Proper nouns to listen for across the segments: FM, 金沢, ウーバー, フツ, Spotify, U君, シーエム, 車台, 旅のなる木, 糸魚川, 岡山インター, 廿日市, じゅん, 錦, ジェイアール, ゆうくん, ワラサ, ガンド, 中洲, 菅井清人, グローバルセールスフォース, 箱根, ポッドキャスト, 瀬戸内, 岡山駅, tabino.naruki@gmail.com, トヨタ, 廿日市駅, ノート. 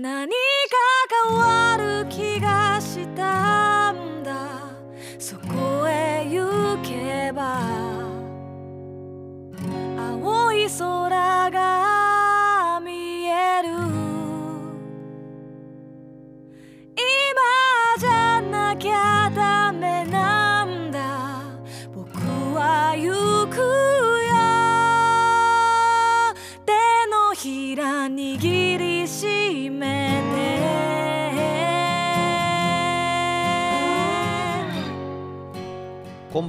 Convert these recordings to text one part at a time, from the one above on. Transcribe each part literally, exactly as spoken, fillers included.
何か変わる気がしたんだ、そこへ行けば青い空が見える。今じゃなきゃダメなんだ、僕は行くよ。手のひら握りしめて。こん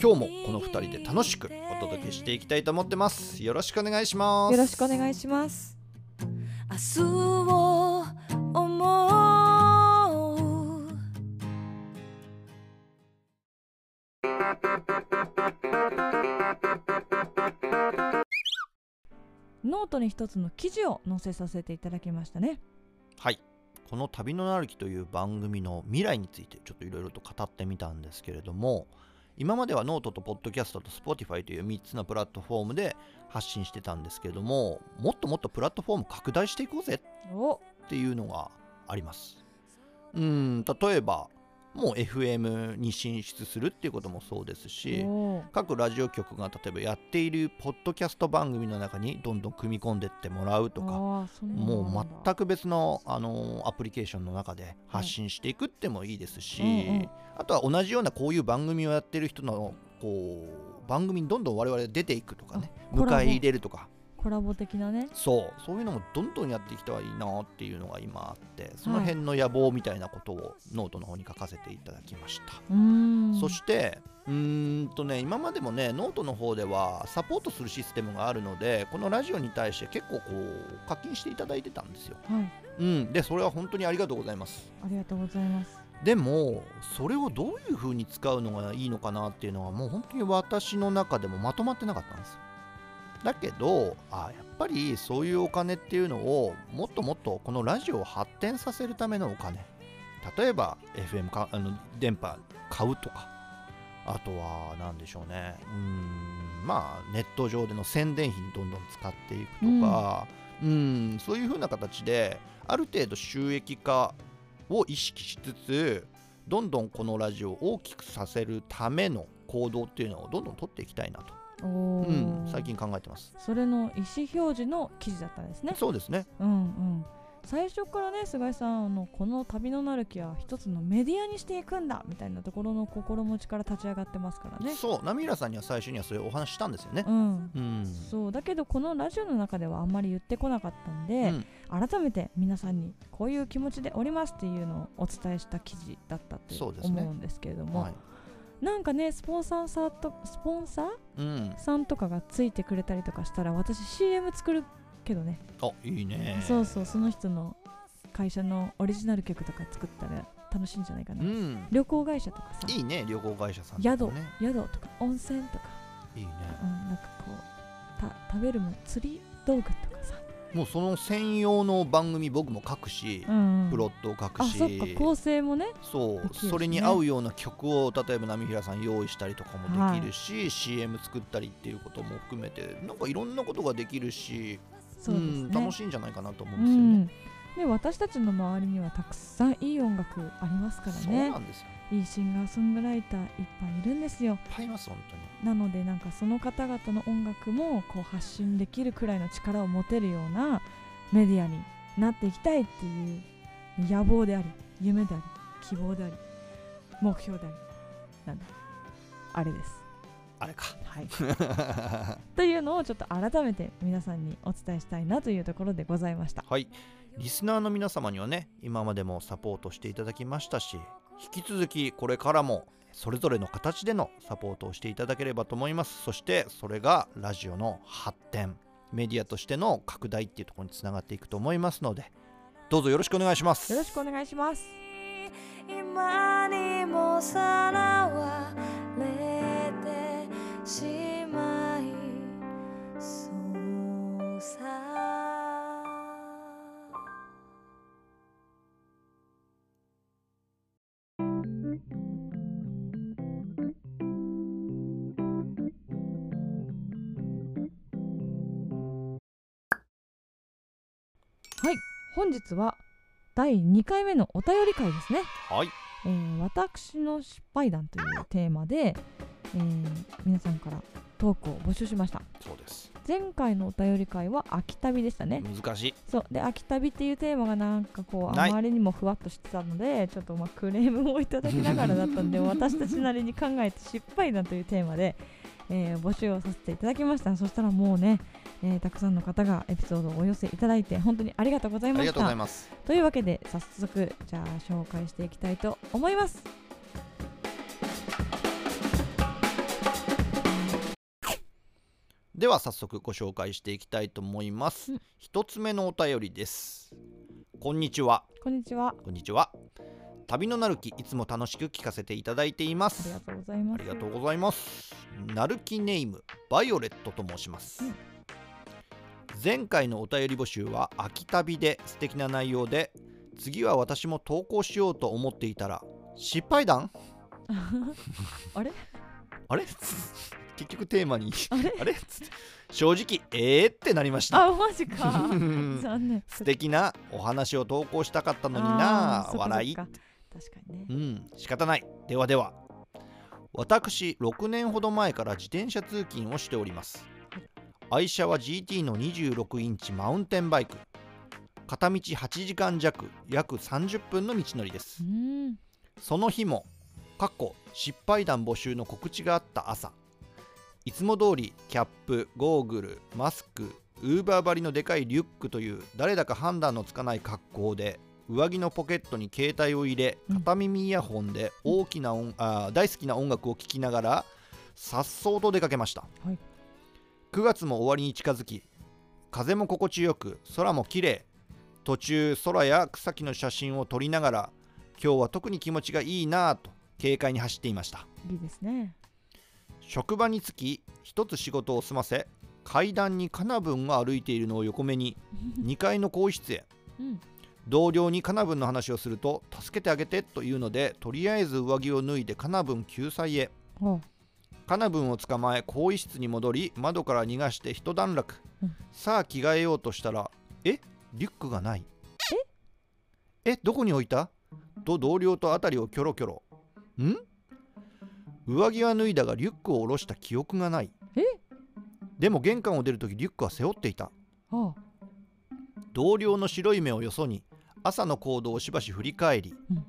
今日もこのふたりで楽しくお届けしていきたいと思ってます。よろしくお願いします。よろしくお願いします。明日を思う。ノートに一つの記事を載せさせていただきましたね。はい、この旅のなる木という番組の未来についてちょっといろいろと語ってみたんですけれども、今まではノートとポッドキャストと Spotify というみっつのプラットフォームで発信してたんですけれども、もっともっとプラットフォーム拡大していこうぜっていうのがあります。うーん、例えばもう エフエム に進出するっていうこともそうですし、各ラジオ局が例えばやっているポッドキャスト番組の中にどんどん組み込んでってもらうとか、もう全く別の、あのー、アプリケーションの中で発信していくってもいいですし、はいうんうん、あとは同じようなこういう番組をやってる人のこう番組にどんどん我々出ていくとかね、迎え入れるとか、コラボ的なね、そうそういうのもどんどんやってきたらいいなっていうのが今あって、その辺の野望みたいなことをノートの方に書かせていただきました。うーん、そしてうーんとね、今までもねノートの方ではサポートするシステムがあるので、このラジオに対して結構こう課金していただいてたんですよ、はいうん、でそれは本当にありがとうございます。ありがとうございます。でもそれをどういう風に使うのがいいのかなっていうのはもう本当に私の中でもまとまってなかったんですよ。だけどあやっぱりそういうお金っていうのをもっともっとこのラジオを発展させるためのお金、例えば エフエム かあの電波買うとか、あとは何でしょうね、うーんまあネット上での宣伝費にどんどん使っていくとか、うん、うーんそういう風な形である程度収益化を意識しつつ、どんどんこのラジオを大きくさせるための行動っていうのをどんどん取っていきたいなと、うん、最近考えてます。それの意思表示の記事だったんですね。そうですね、うんうん、最初からね菅井さんのこの旅のなる木は一つのメディアにしていくんだみたいなところの心持ちから立ち上がってますからね。そう、浪平さんには最初にはそういうお話したんですよね、うんうん、そうだけどこのラジオの中ではあんまり言ってこなかったんで、うん、改めて皆さんにこういう気持ちでおりますっていうのをお伝えした記事だったと思うんですけれども、はい、なんかねスポンサーさんとスポンサーさんとかがついてくれたりとかしたら、私 シーエム 作るけどね。あ、いいね。そうそう、その人の会社のオリジナル曲とか作ったら楽しいんじゃないかな、うん、旅行会社とかさ、いいね、旅行会社さんとかね、宿、宿とか温泉とかいいね、うん、なんかこうた食べるもの釣り道具とかさ、もうその専用の番組僕も書くし、うんうん、プロットを書くし、あ、そっか、構成もね、そう、ね、それに合うような曲を例えば浪平さん用意したりとかもできるし、はい、シーエム 作ったりっていうことも含めてなんかいろんなことができるし、そうですね、うん、楽しいんじゃないかなと思うんですよね、うん、で私たちの周りにはたくさんいい音楽ありますからね。そうなんですよ、いいシンガーソングライターいっぱいいるんですよ。いっぱいいます、本当に。なのでなんかその方々の音楽もこう発信できるくらいの力を持てるようなメディアになっていきたいっていう野望であり、夢であり、希望であり、目標であり、なんだあれです、あれか、はいというのをちょっと改めて皆さんにお伝えしたいなというところでございました。はい、リスナーの皆様にはね今までもサポートしていただきましたし、引き続きこれからもそれぞれの形でのサポートをしていただければと思います。そしてそれがラジオの発展、メディアとしての拡大っていうところにつながっていくと思いますので、どうぞよろしくお願いします。よろしくお願いします。今にもさらわれてしまいそうさ。本日はだいにかいめのお便り会ですね。はい、えー、私の失敗談というテーマで、えー、皆さんからトークを募集しました。そうです。前回のお便り会は秋旅でしたね。難しい。そうで、秋旅っていうテーマがなんかこうあまりにもふわっとしてたので、ちょっとまあクレームをいただきながらだったんで私たちなりに考えて失敗談というテーマで、えー、募集をさせていただきました。そしたらもうね、えー、たくさんの方がエピソードをお寄せいただいて本当にありがとうございました。ありがとうございます。というわけで早速じゃあ紹介していきたいと思います。では早速ご紹介していきたいと思います、うん、一つ目のお便りです。こんにちは。こんにちは。こんにちは。旅のなるき、いつも楽しく聞かせていただいています。ありがとうございます。ありがとうございます。なるきネームバイオレットと申します、うん、前回のお便り募集は秋旅で素敵な内容で、次は私も投稿しようと思っていたら失敗談あれあれ結局テーマにあれあれ正直えーってなりました。あ、マジか残念。素敵なお話を投稿したかったのにな。笑い。確かにね。うん、仕方ない。ではでは。私ろくねんほど前から自転車通勤をしております。愛車は ジーティー のにじゅうろくインチマウンテンバイク。片道はちじかんよわ、約さんじゅっぷんの道のりです。うん、その日もかっこ失敗談募集の告知があった朝、いつも通りキャップ、ゴーグル、マスク、ウーバー張りのでかいリュックという誰だか判断のつかない格好で、上着のポケットに携帯を入れ、片耳イヤホンで大きな音、あ、大好きな音楽を聴きながら颯爽と出かけました、はい、くがつも終わりに近づき、風も心地よく空も綺麗。途中空や草木の写真を撮りながら、今日は特に気持ちがいいなぁと軽快に走っていました。いいですね。職場に着き、一つ仕事を済ませ、階段にカナブンが歩いているのを横目ににかいの更衣室へ、うん、同僚にカナブンの話をすると助けてあげてというので、とりあえず上着を脱いでカナブン救済へ。カナブンを捕まえ更衣室に戻り、窓から逃がして一段落、うん、さあ着替えようとしたら、え、リュックがない。え、え、どこに置いたと同僚とあたりをキョロキョロ。ん、上着は脱いだがリュックを下ろした記憶がない。え、でも玄関を出るときリュックは背負っていた。ああ。同僚の白い目をよそに朝の行動をしばし振り返り、うんうん、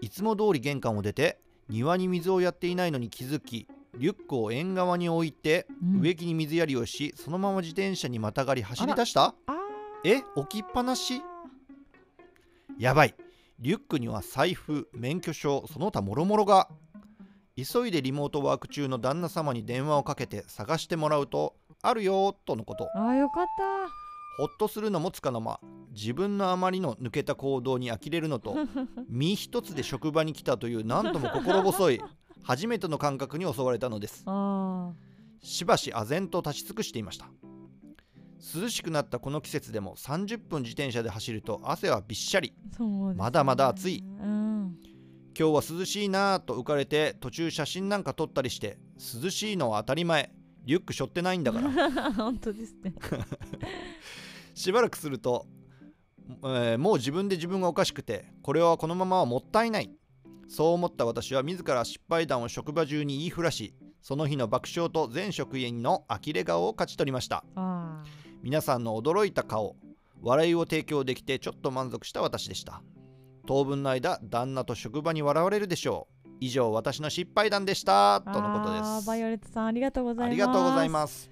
いつも通り玄関を出て庭に水をやっていないのに気づき、リュックを縁側に置いて、うん、植木に水やりをし、そのまま自転車にまたがり走り出した。え、置きっぱなし。やばい。リュックには財布、免許証、その他もろもろが。急いでリモートワーク中の旦那様に電話をかけて探してもらうと、あるよとのこと。ああ、よかった。ほっとするのもつかの間、自分のあまりの抜けた行動に呆れるのと身一つで職場に来たというなんとも心細い初めての感覚に襲われたのです。あ、しばし唖然と立ち尽くしていました。涼しくなったこの季節でもさんじゅっぷん自転車で走ると汗はびっしゃり、ね、まだまだ暑い。うん、今日は涼しいなぁと浮かれて、途中写真なんか撮ったりして、涼しいのは当たり前、リュック背負ってないんだから本当ですねしばらくすると、えー、もう自分で自分がおかしくて、これはこのままはもったいない、そう思った私は自ら失敗談を職場中に言いふらし、その日の爆笑と全職員の呆れ顔を勝ち取りました。あ、皆さんの驚いた顔、笑いを提供できてちょっと満足した私でした。当分の間、旦那と職場に笑われるでしょう。以上、私の失敗談でしたとのことです。あ、バイオレットさんありがとうございます。ありがとうございます。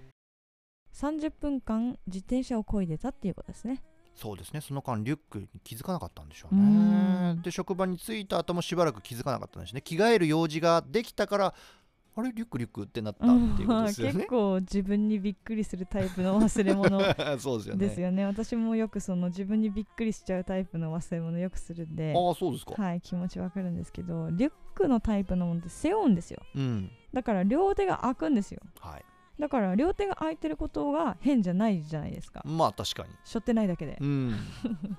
さんじゅっぷんかん自転車をこいでたっていうことですね。そうですね。その間リュックに気づかなかったんでしょうね。で、職場に着いた後もしばらく気づかなかったんですね。着替える用事ができたから、あれリュックリュックってなったっていうことですよね。結構自分にびっくりするタイプの忘れ物そうですよね、ですよね。私もよくその自分にびっくりしちゃうタイプの忘れ物よくするんで。ああ、そうですか。はい、気持ちわかるんですけど、リュックのタイプのものって背負うんですよ、うん、だから両手が開くんですよ、はい、だから両手が開いてることが変じゃないじゃないですか。まあ確かに背負ってないだけで、うん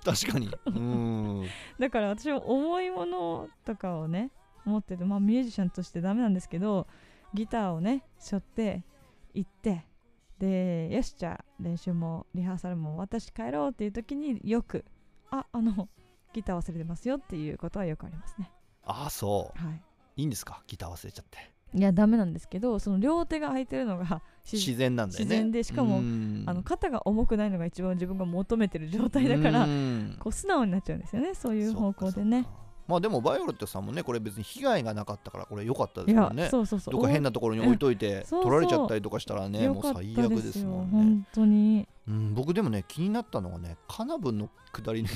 確かにうんだから私も重いものとかをね持ってて、まあミュージシャンとしてダメなんですけど、ギターをね背負って行って、でよしじゃあ練習もリハーサルも私帰ろうっていう時によくああのギター忘れてますよっていうことはよくありますね。ああそう、はい、いいんですかギター忘れちゃって。いやダメなんですけど、その両手が空いてるのが自然なんだよね。自然で、しかもあの肩が重くないのが一番自分が求めてる状態だから、こう素直になっちゃうんですよね、そういう方向でね。まあでもバイオレットさんもね、これ別に被害がなかったからこれ良かったですよね。いやそうそうそう、どっか変なところに置いといて取られちゃったりとかしたらね、そうそうもう最悪ですもんね本当に、うん、僕でもね気になったのはね、カナブンの下りに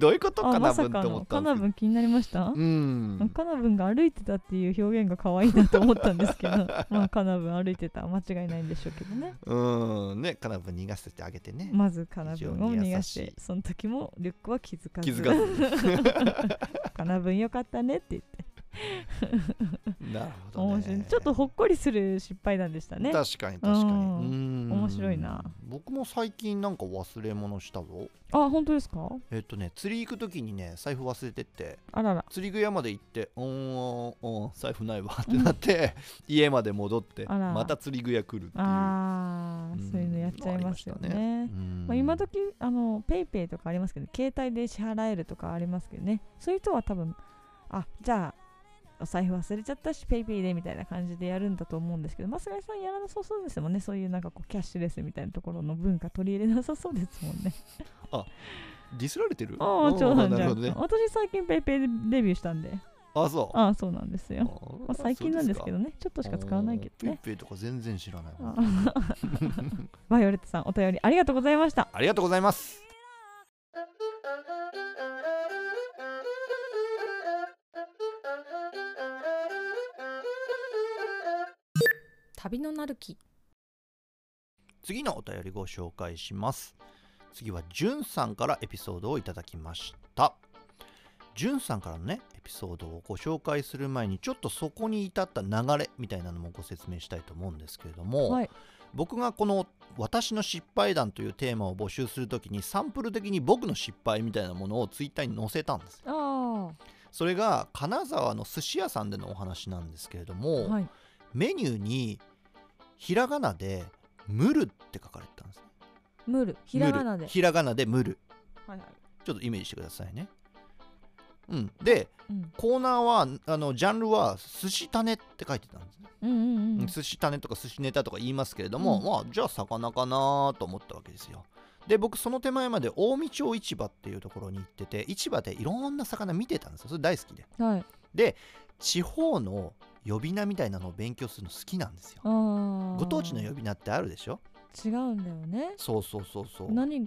どういうことカナブンって思ったんですけど、カナブン気になりました。うんカナブンが歩いてたっていう表現が可愛いなと思ったんですけどまあカナブン歩いてた間違いないんでしょうけどね。うんね、カナブン逃がせてあげてね、まずカナブンを逃がして、その時もリュックは気づかず気づかずカナブンよかったねって言ってなるほどね、面白い。ちょっとほっこりする失敗談でしたね。確かに確かに、うんうん面白いな。僕も最近なんか忘れ物したぞ。あ、本当ですか。えっとね釣り行く時にね財布忘れてって、あらら釣り具屋まで行っておんおん財布ないわってなって、うん、家まで戻ってまた釣り具屋来るっていう。ああ、うん、そういうのやっちゃいますよね。ありましたね、うんまあ、今時あの PayPay とかありますけど、携帯で支払えるとかありますけどね、そういう人は多分あじゃあお財布忘れちゃったしペイペイでみたいな感じでやるんだと思うんですけど、マスガイさんやらなさそうですもんね、そういうなんかこうキャッシュレスみたいなところの文化取り入れなさそうですもんねあ、ディスられてる。ああ、冗談じゃん、ね、私最近ペイペイでデビューしたんで。あ、そう。あ、そうなんですよ。まあ、最近なんですけどね、ちょっとしか使わないけどね。ペイペイとか全然知らないバイオレットさん、お便りありがとうございました。ありがとうございます。旅のなる木。次のお便りご紹介します。次はじゅんさんからエピソードをいただきました。じゅんさんからのねエピソードをご紹介する前に、ちょっとそこに至った流れみたいなのもご説明したいと思うんですけれども、はい、僕がこの私の失敗談というテーマを募集するときに、サンプル的に僕の失敗みたいなものをツイッターに載せたんです。あ、それが金沢の寿司屋さんでのお話なんですけれども、はい、メニューにひらがなでムルって書かれてたんですね。ムル、ひらがなでひらがなでムル、はいはい、ちょっとイメージしてくださいね、うん、で、うん、コーナーはあのジャンルは寿司種って書いてたんですね、うんうんうん、寿司種とか寿司ネタとか言いますけれども、うんまあ、じゃあ魚かなと思ったわけですよ。で僕その手前まで近江町市場っていうところに行ってて、市場でいろんな魚見てたんですよ。それ大好きで、はい、で地方の呼び名みたいなのを勉強するの好きなんですよ。ご当地の呼び名ってあるでしょ。違うんだよね。そうそうそうそう。何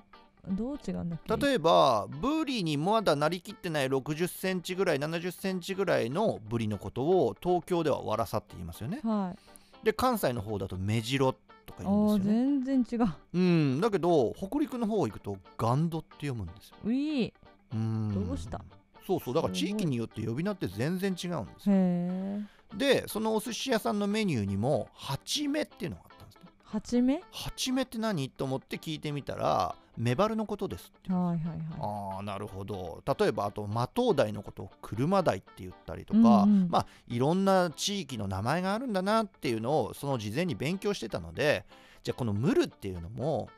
どう違うんだっけ。例えばブリにまだなりきってないろくじゅっセンチぐらいななじゅっセンチぐらいのブリのことを東京ではワラサって言いますよね、はい、で関西の方だとメジロとか言うんですよね。全然違う、うん、だけど北陸の方行くとガンドって読むんですよ。ういうんどうした。そうそう、だから地域によって呼び名って全然違うんですよ。へー。でそのお寿司屋さんのメニューにもハチメっていうのがあったんですね。ハチメハチメって何と思って聞いてみたらメバルのことですって。はいはいはい。ああなるほど。例えばあとマトウダイのことを車台って言ったりとか、うんうん、まあいろんな地域の名前があるんだなっていうのをその事前に勉強してたので、じゃあこのムルっていうのも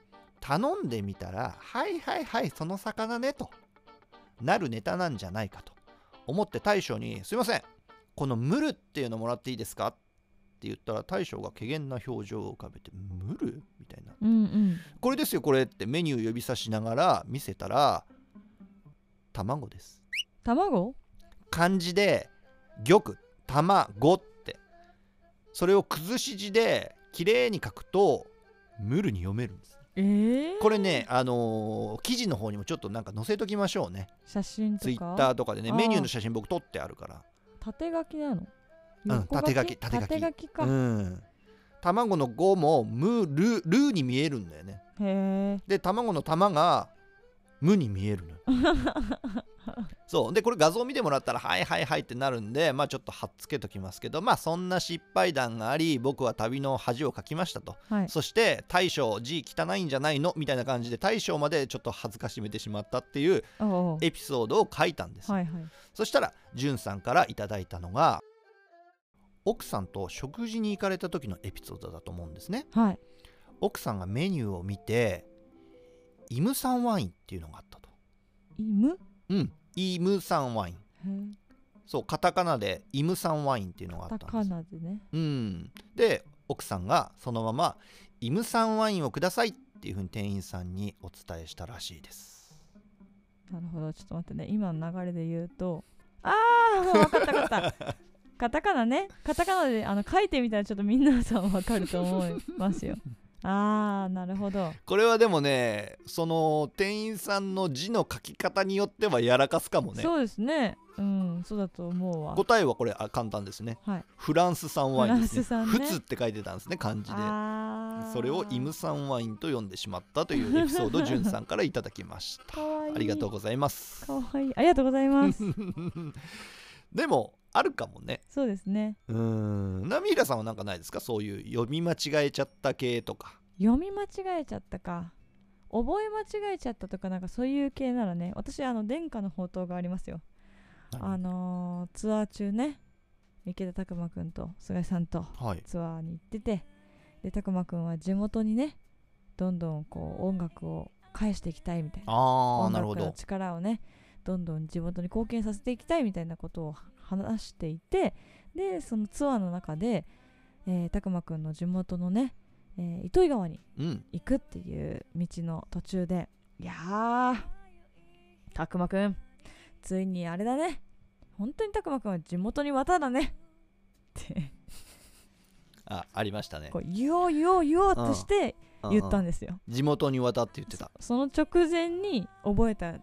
頼んでみたらはいはいはいその魚ねとなるネタなんじゃないかと思って、大将にすいませんこのムルっていうのもらっていいですかって言ったら、大将が怪訝な表情を浮かべてムルみたいな、うんうん、これですよこれってメニューを指さしながら見せたら、卵です。卵漢字で玉卵って、それを崩し字で綺麗に書くとムルに読めるんです。えー、これね、あのー、記事の方にもちょっとなんか載せときましょうね。写真とかツイッターとかでね、メニューの写真僕撮ってあるから。縦書きなの？うん、縦書き、縦書き、縦書きか、うん、卵のごもむるるに見えるんだよね。へで卵の玉が無に見えるのそうでこれ画像見てもらったらはいはいはいってなるんで、まあちょっと貼っつけときますけど、まあそんな失敗談があり、僕は旅の恥をかきましたと、はい、そして大将字汚いんじゃないのみたいな感じで大将までちょっと恥ずかしめてしまったっていうエピソードを書いたんです、はいはい、そしたらじゅんさんからいただいたのが奥さんと食事に行かれた時のエピソードだと思うんですね、はい、奥さんがメニューを見てイムサンワインっていうのがあったと。イム？うん、イムサンワイン。そう、カタカナでイムサンワインっていうのがあったんです。カタカナでね。うん。で、奥さんがそのままイムサンワインをくださいっていうふうに店員さんにお伝えしたらしいです。なるほど、ちょっと待ってね。今の流れで言うと、ああ、もう分かった分かった。カタカナね、カタカナであの書いてみたらちょっとみんなさん分かると思いますよ。あーなるほど。これはでもね、その店員さんの字の書き方によってはやらかすかもね。そうですね、うん、そうだと思うわ。答えはこれあ簡単ですね、はい、フランス産ワインですね。フランス産ね、フツって書いてたんですね、漢字で。あそれをイム産ワインと呼んでしまったというエピソードをじゅんさんからいただきましたかわいい、ありがとうございます。かわいい、ありがとうございますでもあるかもね。そうですね。うーん、ナミーラさんはなんかないですか、そういう読み間違えちゃった系とか。読み間違えちゃったか、覚え間違えちゃったとか、なんかそういう系ならね、私あの殿下の宝刀がありますよ。あのー、ツアー中ね、池田拓磨くんと菅井さんとツアーに行ってて、はい、で拓磨くんは地元にねどんどんこう音楽を返していきたいみたいな、あー、なるほど、音楽の力をねどんどん地元に貢献させていきたいみたいなことを話していて、でそのツアーの中で、えー、拓磨くんの地元のね、えー、糸魚川に行くっていう道の途中で、うん、いやー拓磨くんついにあれだね、本当に拓磨くんは地元に渡だねってあ、ありましたね。こう言おう言おう言おうとして言ったんですよ、うんうん、地元に渡って言ってた。 そ, その直前に覚えた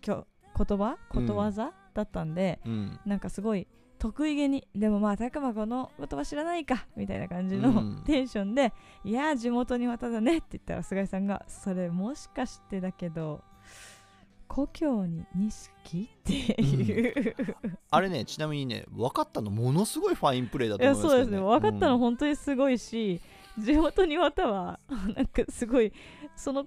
きょ言葉ことわざ、うんだったんで、うん、なんかすごい得意げに、でもまあ拓磨この言葉知らないかみたいな感じのテンションで、うん、いや地元に渡だねって言ったら菅井さんがそれもしかしてだけど故郷に錦っていう、うん、あれねちなみにね分かったのものすごいファインプレーだと思いますけどね。いやそうですね、分かったの本当にすごいし、うん、地元に渡はなんかすごいその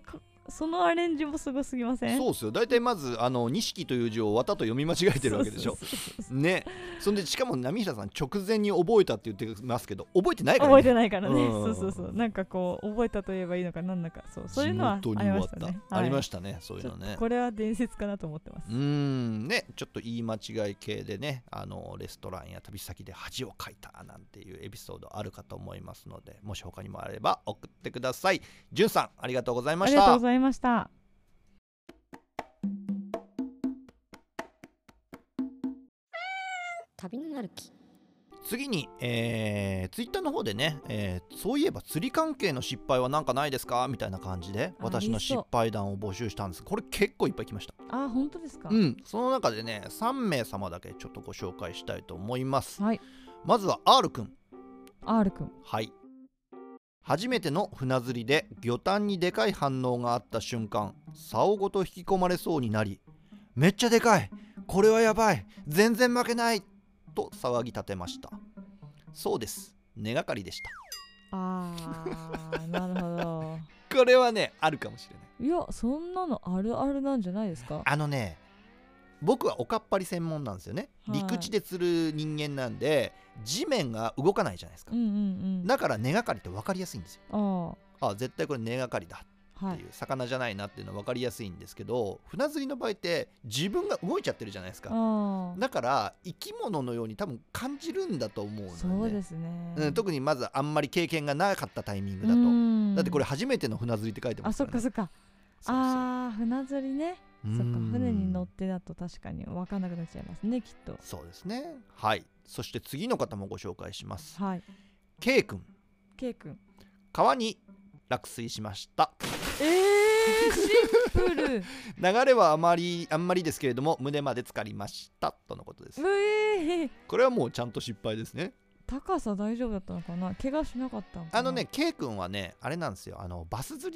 そのアレンジもすごすぎません？そうですよ。大体まずあの錦という字を綿と読み間違えてるわけでしょ。そうそうそうそうね。そんでしかも浪平さん直前に覚えたって言ってますけど覚えてないからね。覚えてないからね。うん、そうそうそう。なんかこう覚えたと言えばいいのかなんだかそうそういうのはありましたね。ありましたね、はい、そういうのね。これは伝説かなと思ってます。うーんね、ちょっと言い間違い系でね、あのレストランや旅先で恥をかいたなんていうエピソードあるかと思いますので、もし他にもあれば送ってください。じゅんさんありがとうございました。ありがとうございました。ました旅のなる木。次に、えー、ツイッターの方でね、えー、そういえば釣り関係の失敗はなんかないですかみたいな感じで私の失敗談を募集したんです。これ結構いっぱい来ました。あ、本当ですか。うん、その中でねさん名様だけちょっとご紹介したいと思います、はい、まずは R 君 R 君はい、初めての船釣りで魚探にでかい反応があった瞬間、竿ごと引き込まれそうになり、めっちゃでかい、これはやばい、全然負けないと騒ぎ立てました。そうです、根がかりでした。あーなるほどこれはねあるかもしれない。いやそんなのあるあるなんじゃないですか。あのね僕はおかっぱり専門なんですよね、はい、陸地で釣る人間なんで地面が動かないじゃないですか、うんうんうん、だから根がかりって分かりやすいんですよ。ああ絶対これ根がかりだっていう、魚じゃないなっていうのは分かりやすいんですけど、はい、船釣りの場合って自分が動いちゃってるじゃないですか。だから生き物のように多分感じるんだと思うので、そうですね、うん、特にまずあんまり経験がなかったタイミングだと、だってこれ初めての船釣りって書いてますからね。あそっかそっか、そうそう、あー船釣りね、そっか船に乗ってだと確かに分かんなくなっちゃいますねきっと。そうですね、はい。そして次の方もご紹介します、はい、K 君 K 君川に落水しました。えーシンプル流れはあまりあんまりですけれども胸まで浸かりましたとのことです、えー、これはもうちゃんと失敗ですね。高さ大丈夫だったのかな、怪我しなかったのかな。あのね、 K 君はねあれなんですよ、あのバス釣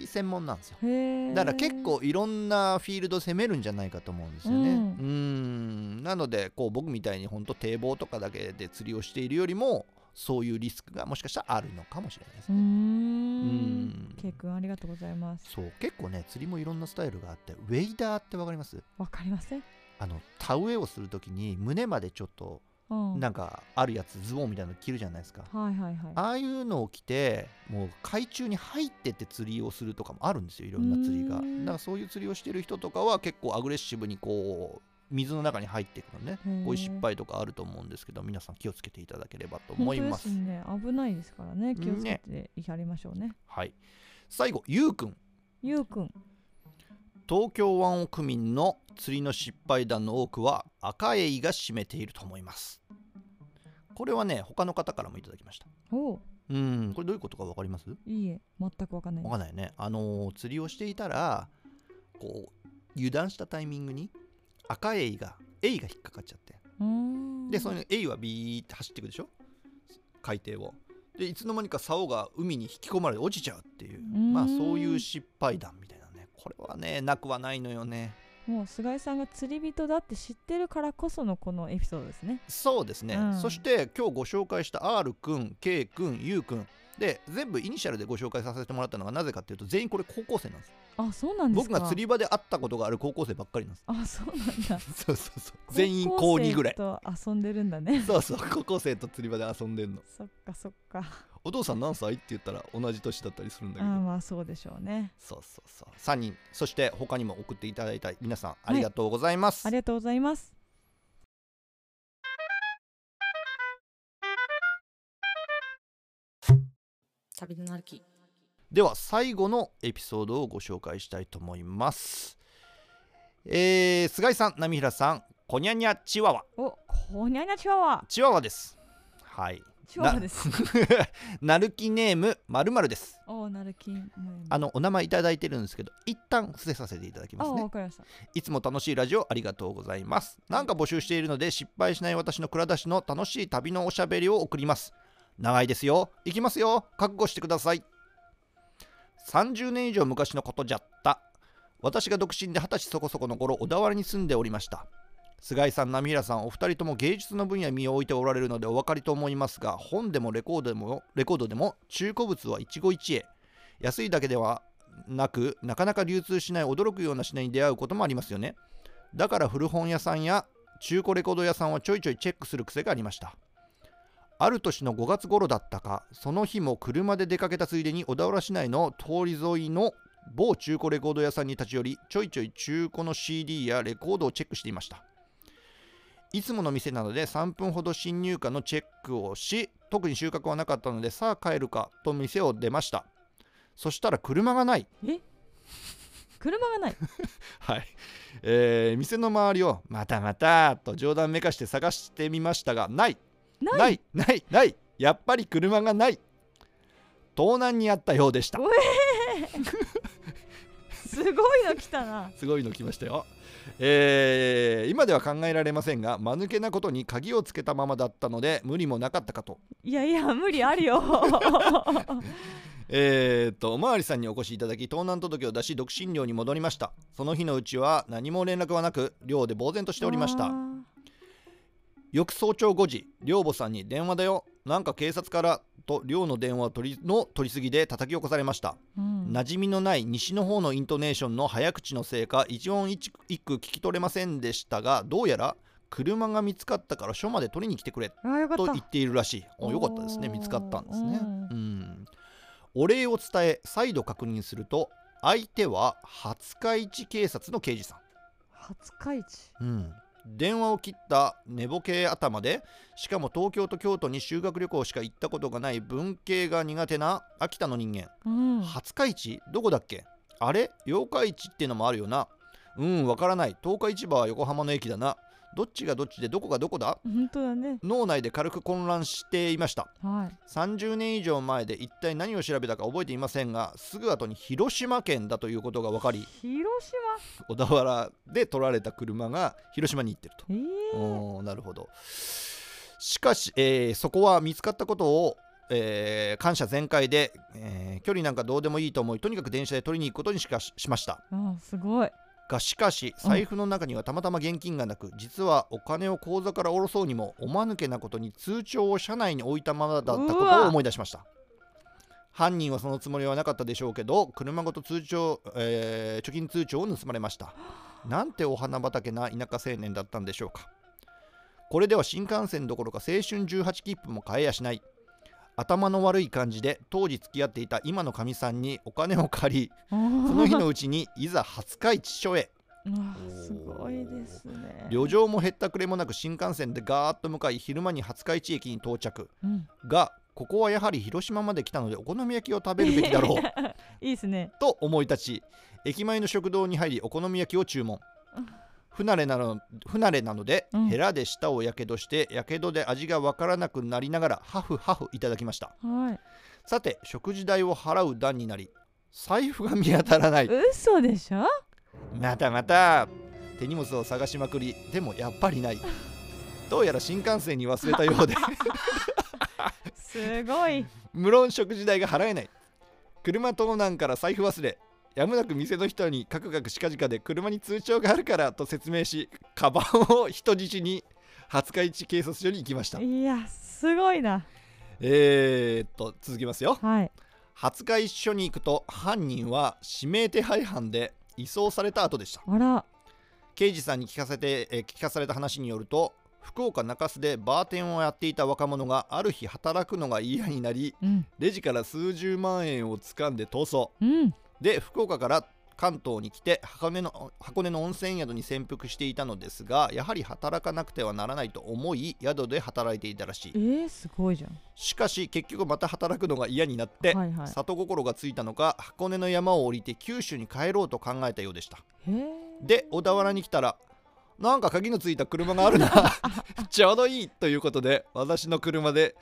り専門なんですよ。へ、だから結構いろんなフィールド攻めるんじゃないかと思うんですよね、うん、うーん、なのでこう僕みたいに本当堤防とかだけで釣りをしているよりもそういうリスクがもしかしたらあるのかもしれないですね。うーん、K君ありがとうございます。そう、結構ね釣りもいろんなスタイルがあって、ウェイダーってわかります？わかりません。あの田植えをするときに胸までちょっとなんかあるやつ、ズボンみたいなの着るじゃないですか、はいはいはい、ああいうのを着てもう海中に入ってって釣りをするとかもあるんですよ、いろんな釣りが。だからそういう釣りをしてる人とかは結構アグレッシブにこう水の中に入っていくのね、こういう失敗とかあると思うんですけど、皆さん気をつけていただければと思います。本当ですね、危ないですからね、気をつけてやりましょう ね, ねはい。最後、ゆうくん。ゆうくん、東京湾奥民の釣りの失敗談の多くは赤エイが占めていると思います。これはね他の方からもいただきました。おうん、これどういうことか分かります？いいえ、全く分かんない。分かんないね。あのー、釣りをしていたらこう油断したタイミングに赤エイがエイが引っかかっちゃって、うーん、でそのエイはビーって走っていくでしょ、海底を。でいつの間にか竿が海に引き込まれて落ちちゃうっていう、まあそういう失敗談みたいな。これはねなくはないのよね。もう菅井さんが釣り人だって知ってるからこそのこのエピソードですね。そうですね、うん、そして今日ご紹介した R 君、 K 君、 U 君で全部イニシャルでご紹介させてもらったのがなぜかっていうと、全員これ高校生なんです。あ、そうなんですか。僕が釣り場で会ったことがある高校生ばっかりなんです。あ、そうなんだそうそうそう、全員高にぐらい高校生と遊んでるんだねそうそう、高校生と釣り場で遊んでるの。そっかそっか。お父さん何歳って言ったら同じ年だったりするんだけど、あ、まあそうでしょうね。そうそうそう、さんにん、そして他にも送っていただいた皆さんありがとうございます、はい、ありがとうございます。旅の歩きでは最後のエピソードをご紹介したいと思います。えー、菅井さん、波平さん、こにゃにゃチワワ。お、こにゃにゃチワワ、チワワです。はい、なるきネーム〇〇です。お、なるきネーム、あのお名前いただいてるんですけど一旦伏せさせていただきますね。わかりました。いつも楽しいラジオありがとうございます。なんか募集しているので失敗しない私の蔵出しの楽しい旅のおしゃべりを送ります。長いですよ、行きますよ、覚悟してください。さんじゅうねん以上昔のことじゃった。私が独身ではたちそこそこの頃、小田原に住んでおりました。菅井さん、浪平さん、お二人とも芸術の分野に身を置いておられるのでお分かりと思いますが、本でもレコードでもレコードでも中古物は一期一会、安いだけではなくなかなか流通しない驚くような品に出会うこともありますよね。だから古本屋さんや中古レコード屋さんはちょいちょいチェックする癖がありました。ある年のごがつ頃だったか、その日も車で出かけたついでに小田原市内の通り沿いの某中古レコード屋さんに立ち寄り、ちょいちょい中古の シーディー やレコードをチェックしていました。いつもの店なのでさんぷんほど新入荷のチェックをし、特に収穫はなかったのでさあ帰るかと店を出ました。そしたら車がない。え、車がないはい、えー、店の周りをまたまたと冗談めかして探してみましたが、ないないないない、やっぱり車がない。盗難にあったようでした。すごいの来たなすごいの来ましたよ。えー、今では考えられませんが、間抜けなことに鍵をつけたままだったので無理もなかったかと。いやいや無理あるよえーっとおまわりさんにお越しいただき、盗難届を出し独身寮に戻りました。その日のうちは何も連絡はなく、寮で呆然としておりました。翌早朝ごじ、寮母さんに電話だよ、なんか警察からと寮の電話取りの取りすぎで叩き起こされました、うん、馴染みのない西の方のイントネーションの早口のせいか一音一句聞き取れませんでしたが、どうやら車が見つかったから署まで取りに来てくれと言っているらしい。お、よかったですね、見つかったんですね、うんうん、お礼を伝え再度確認すると、相手は廿日市警察の刑事さん。廿日市、うん、電話を切った寝ぼけ頭で、しかも東京と京都に修学旅行しか行ったことがない文系が苦手な秋田の人間、うん、廿日市どこだっけ、あれ八日市っていうのもあるよな、うん、わからない、十日市場は横浜の駅だな、どっちがどっちでどこがどこだ、本当だね、脳内で軽く混乱していました、はい、さんじゅうねん以上前で一体何を調べたか覚えていませんが、すぐ後に広島県だということが分かり、広島、小田原で取られた車が広島に行ってると、えー、おー、なるほど。しかし、えー、そこは見つかったことを、えー、感謝全開で、えー、距離なんかどうでもいいと思い、とにかく電車で取りに行くことにしか し, しました。ああ、すごい。がしかし財布の中にはたまたま現金がなく、実はお金を口座から下ろそうにもおまぬけなことに通帳を車内に置いたままだったことを思い出しました。犯人はそのつもりはなかったでしょうけど、車ごと通帳、えー、貯金通帳を盗まれました。なんてお花畑な田舎青年だったんでしょうか。これでは新幹線どころか青春じゅうはち切符も買えやしない。頭の悪い感じで当時付き合っていた今のかみさんにお金を借り、その日のうちにいざ廿日市署へ。すごいですね。旅情もへったくれもなく新幹線でガーッと向かい、昼間に廿日市駅に到着、うん、がここはやはり広島まで来たのでお好み焼きを食べるべきだろういいですねと思い立ち、駅前の食堂に入りお好み焼きを注文。不慣れなの、不慣れなので、うん、ヘラで舌をやけどして、やけどで味がわからなくなりながらハフハフいただきました。はい、さて食事代を払う段になり、財布が見当たらない。嘘でしょ。またまた手荷物を探しまくり、でもやっぱりない。どうやら新幹線に忘れたようですごい。無論食事代が払えない。車盗難から財布忘れ、やむなく店の人にカクカクしかじかで車に通帳があるからと説明し、カバンを人質に廿日市警察署に行きました。いやすごいな。えーっと続きますよ、はい、廿日市署に行くと犯人は指名手配犯で移送された後でした。あら。刑事さんに聞かせて、え聞かされた話によると、福岡中洲でバーテンをやっていた若者がある日働くのが嫌になり、うん、レジから数十万円を掴んで逃走、うんで福岡から関東に来て箱根の、箱根の温泉宿に潜伏していたのですが、やはり働かなくてはならないと思い宿で働いていたらしい。えー、すごいじゃん。しかし結局また働くのが嫌になって、はいはい、里心がついたのか箱根の山を降りて九州に帰ろうと考えたようでした。で小田原に来たら、なんか鍵のついた車があるなちょうどいいということで私の車で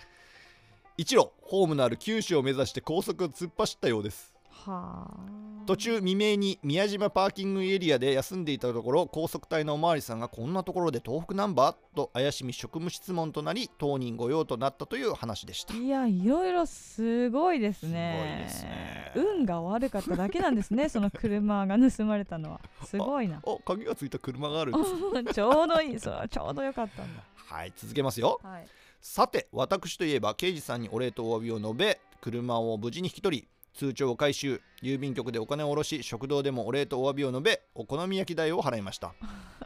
一路ホームのある九州を目指して高速を突っ走ったようです。はあ、途中未明に宮島パーキングエリアで休んでいたところ、高速隊のおまわりさんがこんなところで東北ナンバーと怪しみ職務質問となり、当人御用となったという話でした。いやいろいろすごいですね。すごいですね。運が悪かっただけなんですねその車が盗まれたのはすごいな。あ、あ鍵がついた車があるちょうどいい。それはちょうどよかったんだ。はい、続けますよ、はい、さて私といえば刑事さんにお礼とお詫びを述べ、車を無事に引き取り、通帳を回収、郵便局でお金を下ろし、食堂でもお礼とお詫びを述べ、お好み焼き代を払いました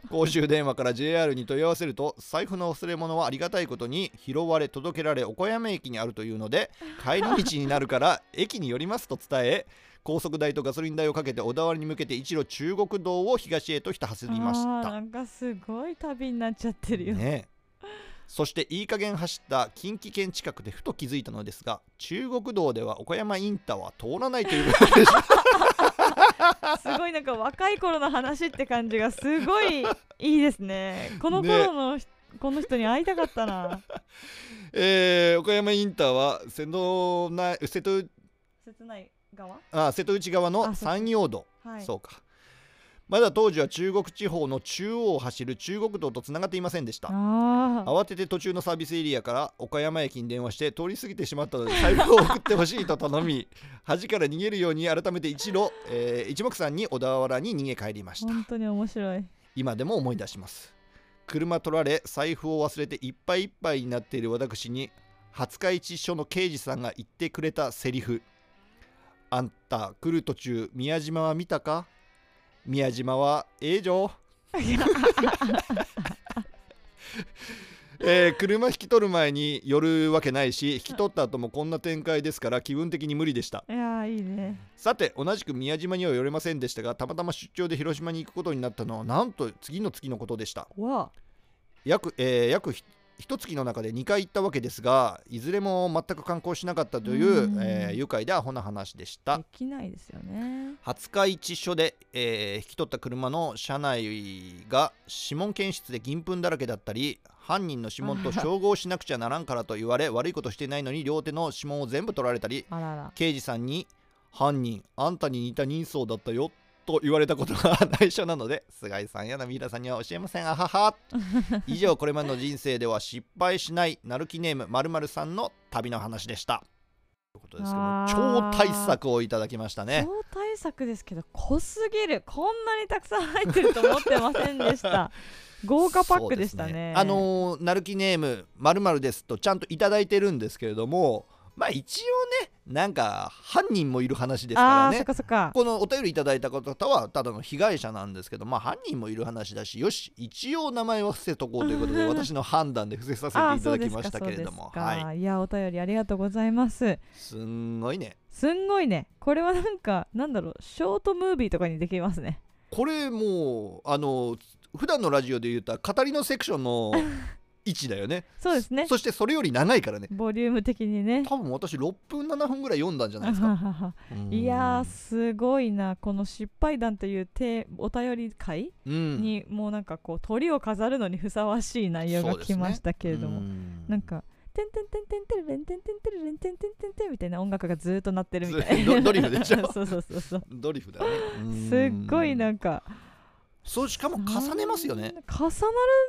公衆電話から ジェイアール に問い合わせると、財布の忘れ物はありがたいことに拾われ届けられ岡山駅にあるというので、帰り道になるから駅に寄りますと伝え高速代とガソリン代をかけて小田原に向けて一路中国道を東へとひた走りました。なんかすごい旅になっちゃってるよね。そしていい加減走った近畿圏近くでふと気づいたのですが、中国道では岡山インターは通らないということでしたすごいなんか若い頃の話って感じがすごいいいですね。この頃の、ね、この人に会いたかったな、えー、岡山インターは瀬戸内、瀬戸、瀬戸内側？あ、瀬戸内側の山陽道、はい、そうか。まだ当時は中国地方の中央を走る中国道とつながっていませんでした。慌てて途中のサービスエリアから岡山駅に電話して通り過ぎてしまったので財布を送ってほしいと頼み恥から逃げるように改めて一路、えー、一目散に小田原に逃げ帰りました。本当に面白い。今でも思い出します。車取られ財布を忘れていっぱいいっぱいになっている私に廿日市署の刑事さんが言ってくれたセリフ、あんた来る途中宮島は見たか、宮島はええじょえー、車引き取る前に寄るわけないし、引き取った後もこんな展開ですから気分的に無理でした。いやいいね。さて同じく宮島には寄れませんでしたが、たまたま出張で広島に行くことになったのはなんと次の月のことでした。わ約、えー、約一月の中でにかい行ったわけですが、いずれも全く観光しなかったという、えー、愉快でアホな話でした。できないですよね。廿日市署で、えー、引き取った車の車内が指紋検出で銀粉だらけだったり、犯人の指紋と照合しなくちゃならんからと言われ悪いことしてないのに両手の指紋を全部取られたり、あらら。刑事さんに犯人あんたに似た人相だったよと言われたことが内緒なので菅井さんや波平さんには教えません。あはは。以上、これまでの人生では失敗しないなるきネーム〇〇さんの旅の話でした、ということですけども、超大作をいただきましたね。超大作ですけど濃すぎる、こんなにたくさん入ってると思ってませんでした豪華パックでした ね, ねあのー、なるきネーム〇〇ですとちゃんといただいてるんですけれども、まあ一応ね、なんか犯人もいる話ですからね。あ、そかそか。このお便りいただいた方はただの被害者なんですけど、まあ犯人もいる話だし、よし一応名前は伏せとこうということで私の判断で伏せさせていただきましたけれども、はい、いやお便りありがとうございます。すんごいね、すんごいね。これはなんかなんだろう、ショートムービーとかにできますねこれ。もうあの普段のラジオで言った語りのセクションのいちだよね。そうですね。 そ, そしてそれより長いからね、ボリューム的にね。多分私ろっぷんななふんぐらい読んだんじゃないですかいやーすごいな、この失敗談というてお便り会に、うん、もうなんかこう鳥を飾るのにふさわしい内容が来ましたけれども、ね、んなんかテンテンテンテンテルレンテンテンテルレンテンテンテンテンみたいな音楽がずっと鳴ってるみたいなドリフでしょそうそうそうそうドリフだね。すっごいなんかそう、しかも重ねますよね。重なる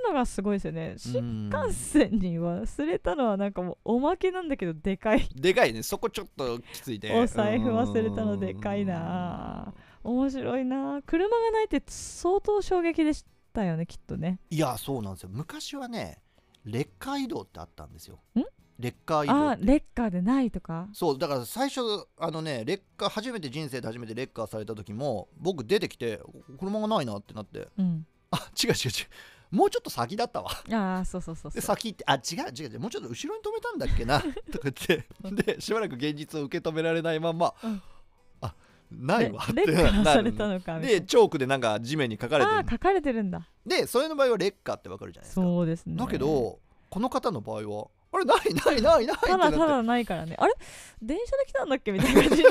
のがすごいですよね。新幹線に忘れたのはなんかもうおまけなんだけどでかいでかいね。そこちょっときついで、お財布忘れたのでかいな。面白いな。車がないって相当衝撃でしたよね、きっとね。いやそうなんですよ。昔はねレッカー移動ってあったんですよ。んレッカー移動。あ、レッカーでないとか。そうだから最初あのねレッカー初めて人生で初めてレッカーされた時も僕出てきて車がないなってなって、うん、あ違う違う違うもうちょっと先だったわ。あそうそうそうそうで先ってあ違う違う違うもうちょっと後ろに止めたんだっけなとか言ってでしばらく現実を受け止められないまま、うん、あないわってなる。レッカーされたのかみたいな。でチョークでなんか地面に書かれてる。あ書かれてるんだ。でそれの場合はレッカーってわかるじゃないですか。そうですね。だけどこの方の場合はあれないないないないってなってただただないからね、あれ電車で来たんだっけみたいな感じ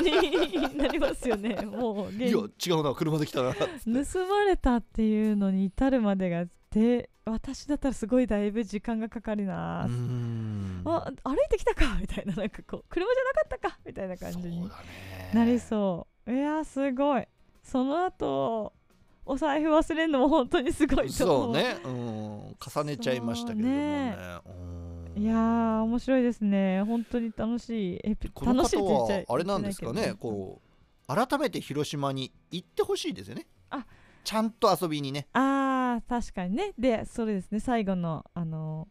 になりますよねもういや違うな車で来たなって盗まれたっていうのに至るまでがで私だったらすごいだいぶ時間がかかるな。うーんあ歩いてきたかみたいな、なんかこう車じゃなかったかみたいな感じになりそ う, そう、ね、いやすごい。その後お財布忘れるのも本当にすごいと思う。そうね、うん、重ねちゃいましたけれどもね。いやー面白いですね。本当に楽しいエピこの方はあれなんですかね、こう改めて広島に行ってほしいですよね。あちゃんと遊びにね。あー確かにね。でそれですね、最後のあの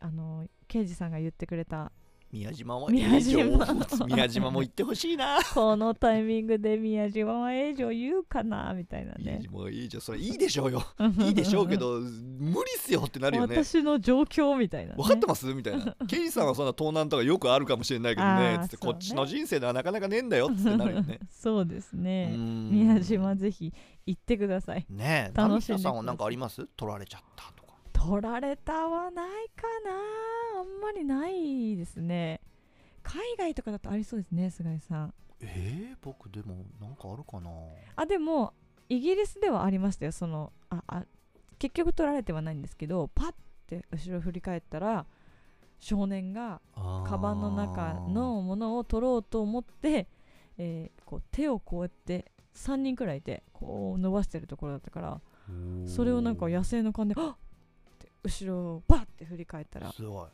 あの刑事さんが言ってくれた宮島は営業宮島も行ってほしいなこのタイミングで宮島は営業言うかなみたいなね。宮島は営業それいいでしょうよいいでしょうけど無理っすよってなるよね。私の状況みたいな、ね、分かってますみたいな。刑事さんはそんな盗難とかよくあるかもしれないけどねつって、こっちの人生ではなかなかねえんだよってなるよねそうですね。宮島ぜひ行ってくださいね。え楽しい。ナミさんは何かあります？取られちゃったとか。取られたはないかな、あんまりないですね。海外とかだとありそうですね、菅井さん。えー、僕でもなんかあるかなあ。でもイギリスではありましたよ。そのああ結局取られてはないんですけど、パッて後ろ振り返ったら少年がカバンの中のものを取ろうと思って、えー、こう手をこうやってさんにんくらいいてこう伸ばしてるところだったから、それをなんか野生の勘であって後ろをバッて振り返ったらすごい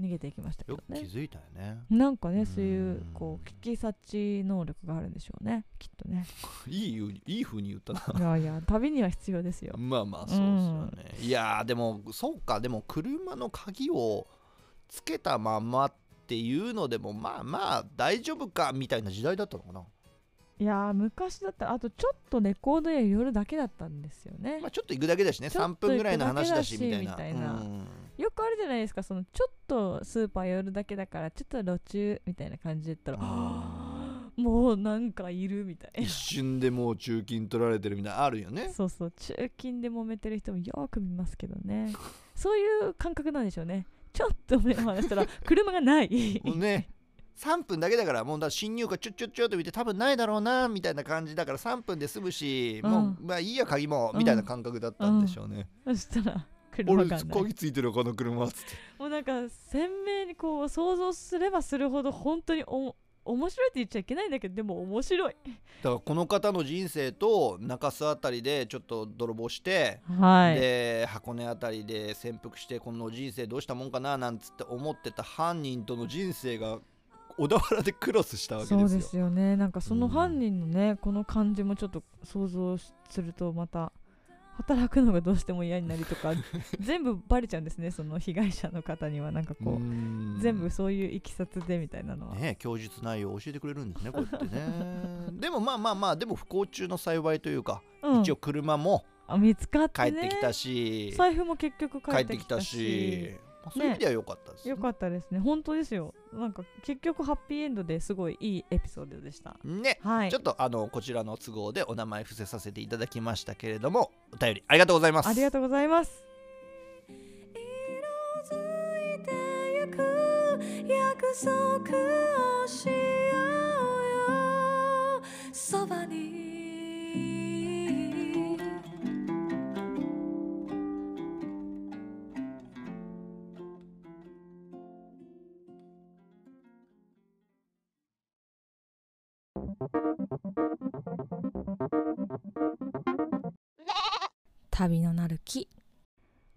逃げていきましたけどね。よく気づいたよね。なんかね、そういうこう聞き察知能力があるんでしょうね、きっとねいい、いい風に言ったな。いやいや、旅には必要ですよ。まあまあそうですよね、うん、いやでもそうか。でも車の鍵をつけたままっていうのでもまあまあ大丈夫かみたいな時代だったのかな。いや昔だったらあとちょっとレコード屋寄るだけだったんですよね、まあ、ちょっと行くだけだしね、さんぷんぐらいの話だしみたいな、うん、よくあるじゃないですか。そのちょっとスーパー寄るだけだからちょっと路中みたいな感じだったらもうなんかいるみたいな、一瞬でもう中金取られてるみたいなあるよねそうそう、中金で揉めてる人もよく見ますけどねそういう感覚なんでしょうね。ちょっと目を離したら車がないねさんぷんだけだから、もうだ侵入かちょちょちょと見て多分ないだろうなみたいな感じだからさんぷんで済むし、うん、もうまあいいや鍵も、うん、みたいな感覚だったんでしょうね、うんうん、そしたら車がない、俺鍵ついてるこの車っつってもうなんか鮮明にこう想像すればするほど本当にお面白いって言っちゃいけないんだけど、でも面白い。だからこの方の人生と中洲あたりでちょっと泥棒して、はい、で箱根あたりで潜伏してこの人生どうしたもんかななんつって思ってた犯人との人生が小田原でクロスしたわけですよ。そうですよね。なんかその犯人のね、うん、この感じもちょっと想像するとまた働くのがどうしても嫌になりとか全部バレちゃうんですね、その被害者の方には。なんかこう、うーん、全部そういういきさつでみたいなのはね、供述内容を教えてくれるんですね、こうやってねでもまあまあまあ、でも不幸中の幸いというか、うん、一応車も見つかってね、帰ってきたし、財布も結局帰ってきたし、そういう意味では良かったですね。良かったですね、本当ですよ。なんか結局ハッピーエンドですごいいいエピソードでしたね、はい、ちょっとあのこちらの都合でお名前伏せさせていただきましたけれども、お便りありがとうございます。ありがとうございます。色づいてゆく約束をしようよ、そばに旅のなる木。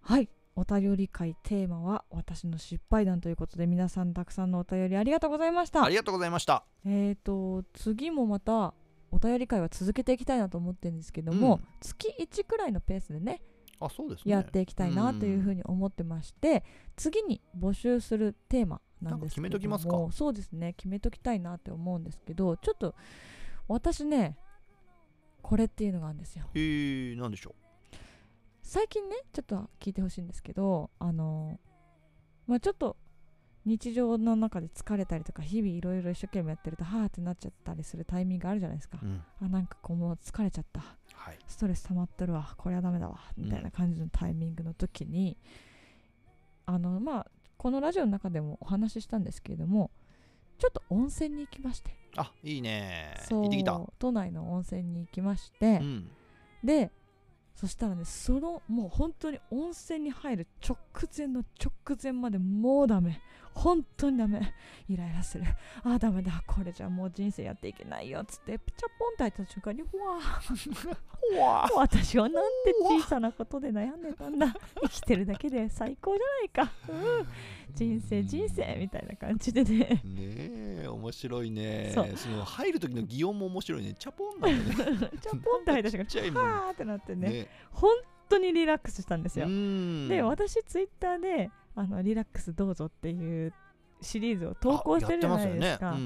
はい、お便り会テーマは私の失敗談ということで、皆さんたくさんのお便りありがとうございました。ありがとうございました。えーと次もまたお便り会は続けていきたいなと思ってるんですけども、うん、月いちくらいのペースでね、あ、そうですね、やっていきたいなというふうに思ってまして、次に募集するテーマなんですけども、なんか決めときますか。そうですね、決めときたいなって思うんですけど、ちょっと私ねこれっていうのがあるんですよ。えー、なんでしょう。最近ね、ちょっと聞いてほしいんですけど、あのー、まあちょっと日常の中で疲れたりとか、日々いろいろ一生懸命やってると、はーってなっちゃったりするタイミングがあるじゃないですか、うん、あ、なんかこうもう疲れちゃった、はい、ストレス溜まってるわ、これはダメだわみたいな感じのタイミングの時に、うん、あのまあこのラジオの中でもお話ししたんですけれども、ちょっと温泉に行きまして。あ、いいね。行ってきた。都内の温泉に行きまして、うん、でそしたらね、そのもう本当に温泉に入る直前の直前まで、もうダメ、本当にダメ、イライラする、あーダメだ、これじゃもう人生やっていけないよっつって、ピチャポンって入った瞬間に、うわーわー私はなんて小さなことで悩んでたんだ、生きてるだけで最高じゃないか、うん、人生人生みたいな感じでね。ねえ、面白いね。 そ, その入る時の擬音も面白いね。チャポンだよねチャポンって入った瞬間にはーってなってね、ね、本当にリラックスしたんですよ。で、私ツイッターであのリラックスどうぞっていうシリーズを投稿してるじゃないですか。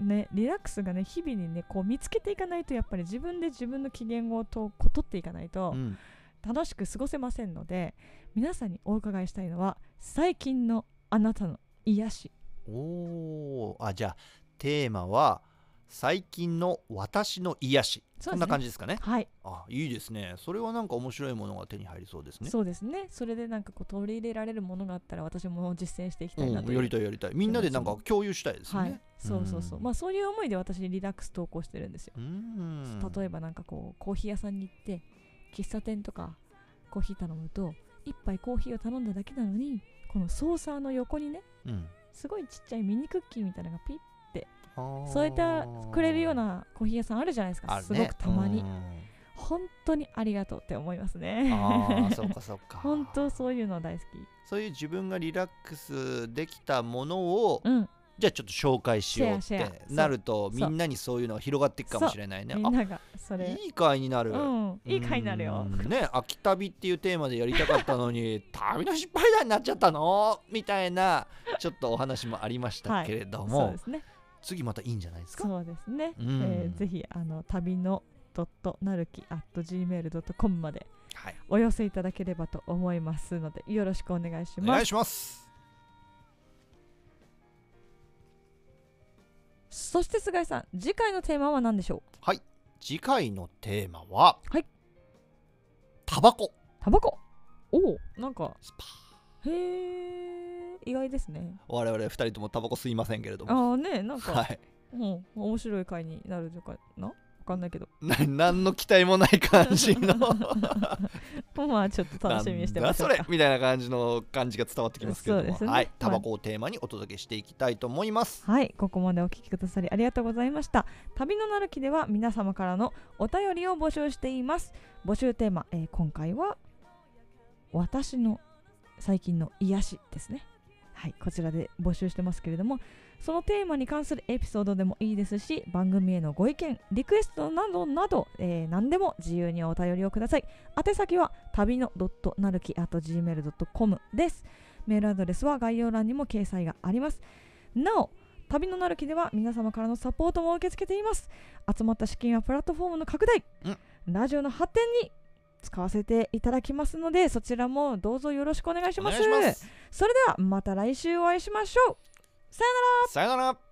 ね、リラックスがね、日々にねこう見つけていかないと、やっぱり自分で自分の機嫌をと取っていかないと、うん、楽しく過ごせませんので、皆さんにお伺いしたいのは最近のあなたの癒し。おー、あ、じゃあテーマは最近の私の癒し、そ、ね、そんな感じですかね。はい。あ、いいですね。それはなんか面白いものが手に入りそうですね。そうですね。それでなんかこう取り入れられるものがあったら、私も実践していきたいなと、うん、やりたいやりたい。みんなでなんか共有したいですね。はい。そうそうそう。まあそういう思いで私リラックス投稿してるんですよ。うん。例えばなんかこうコーヒー屋さんに行って喫茶店とかコーヒー頼むと、一杯コーヒーを頼んだだけなのに、このソーサーの横にね、うん、すごいちっちゃいミニクッキーみたいなのがピッ、そういったくれるようなコーヒー屋さんあるじゃないですか、ね、すごくたまに本当にありがとうって思いますね。ああ、そうかそうか。本当そういうの大好き。そういう自分がリラックスできたものを、うん、じゃあちょっと紹介しようってなると、みんなにそういうのが広がっていくかもしれないね。みんながそれいい会になる、うん、いい会になるよ、ね、秋旅っていうテーマでやりたかったのに旅の失敗談になっちゃったのみたいな、ちょっとお話もありましたけれども、はい、そうですね、次またいいんじゃないですか。そうですね、うん、えー、ぜひあの旅のなるき アットマークジーメールドットコム までお寄せいただければと思いますので、よろしくお願いします。お願いします。そして菅井さん、次回のテーマは何でしょう。はい、次回のテーマは、はい、タバコ。タバコ、おー、なんかスパー、へー、意外ですね。我々ふたりともタバコ吸いませんけれども、ああね、なんか、はい、うん、面白い回になるのかな。分かんないけどな何の期待もない感じのまあちょっと楽しみにしてますなんだそれみたいな感じの感じが伝わってきますけども、そうですね、はい、タバコをテーマにお届けしていきたいと思います、はい、はい、ここまでお聞きくださりありがとうございました。旅のなる木では皆様からのお便りを募集しています。募集テーマ、えー、今回は私の最近の癒しですね。はい、こちらで募集してますけれども、そのテーマに関するエピソードでもいいですし、番組へのご意見リクエストなどなど、えー、何でも自由にお便りをください。宛先は旅のなるき アットマークジーメールドットコム です。メールアドレスは概要欄にも掲載があります。なお旅のなるきでは皆様からのサポートも受け付けています。集まった資金はプラットフォームの拡大、ラジオの発展に使わせていただきますので、そちらもどうぞよろしくお願いします。お願いします。それではまた来週お会いしましょう。さよなら。さよなら。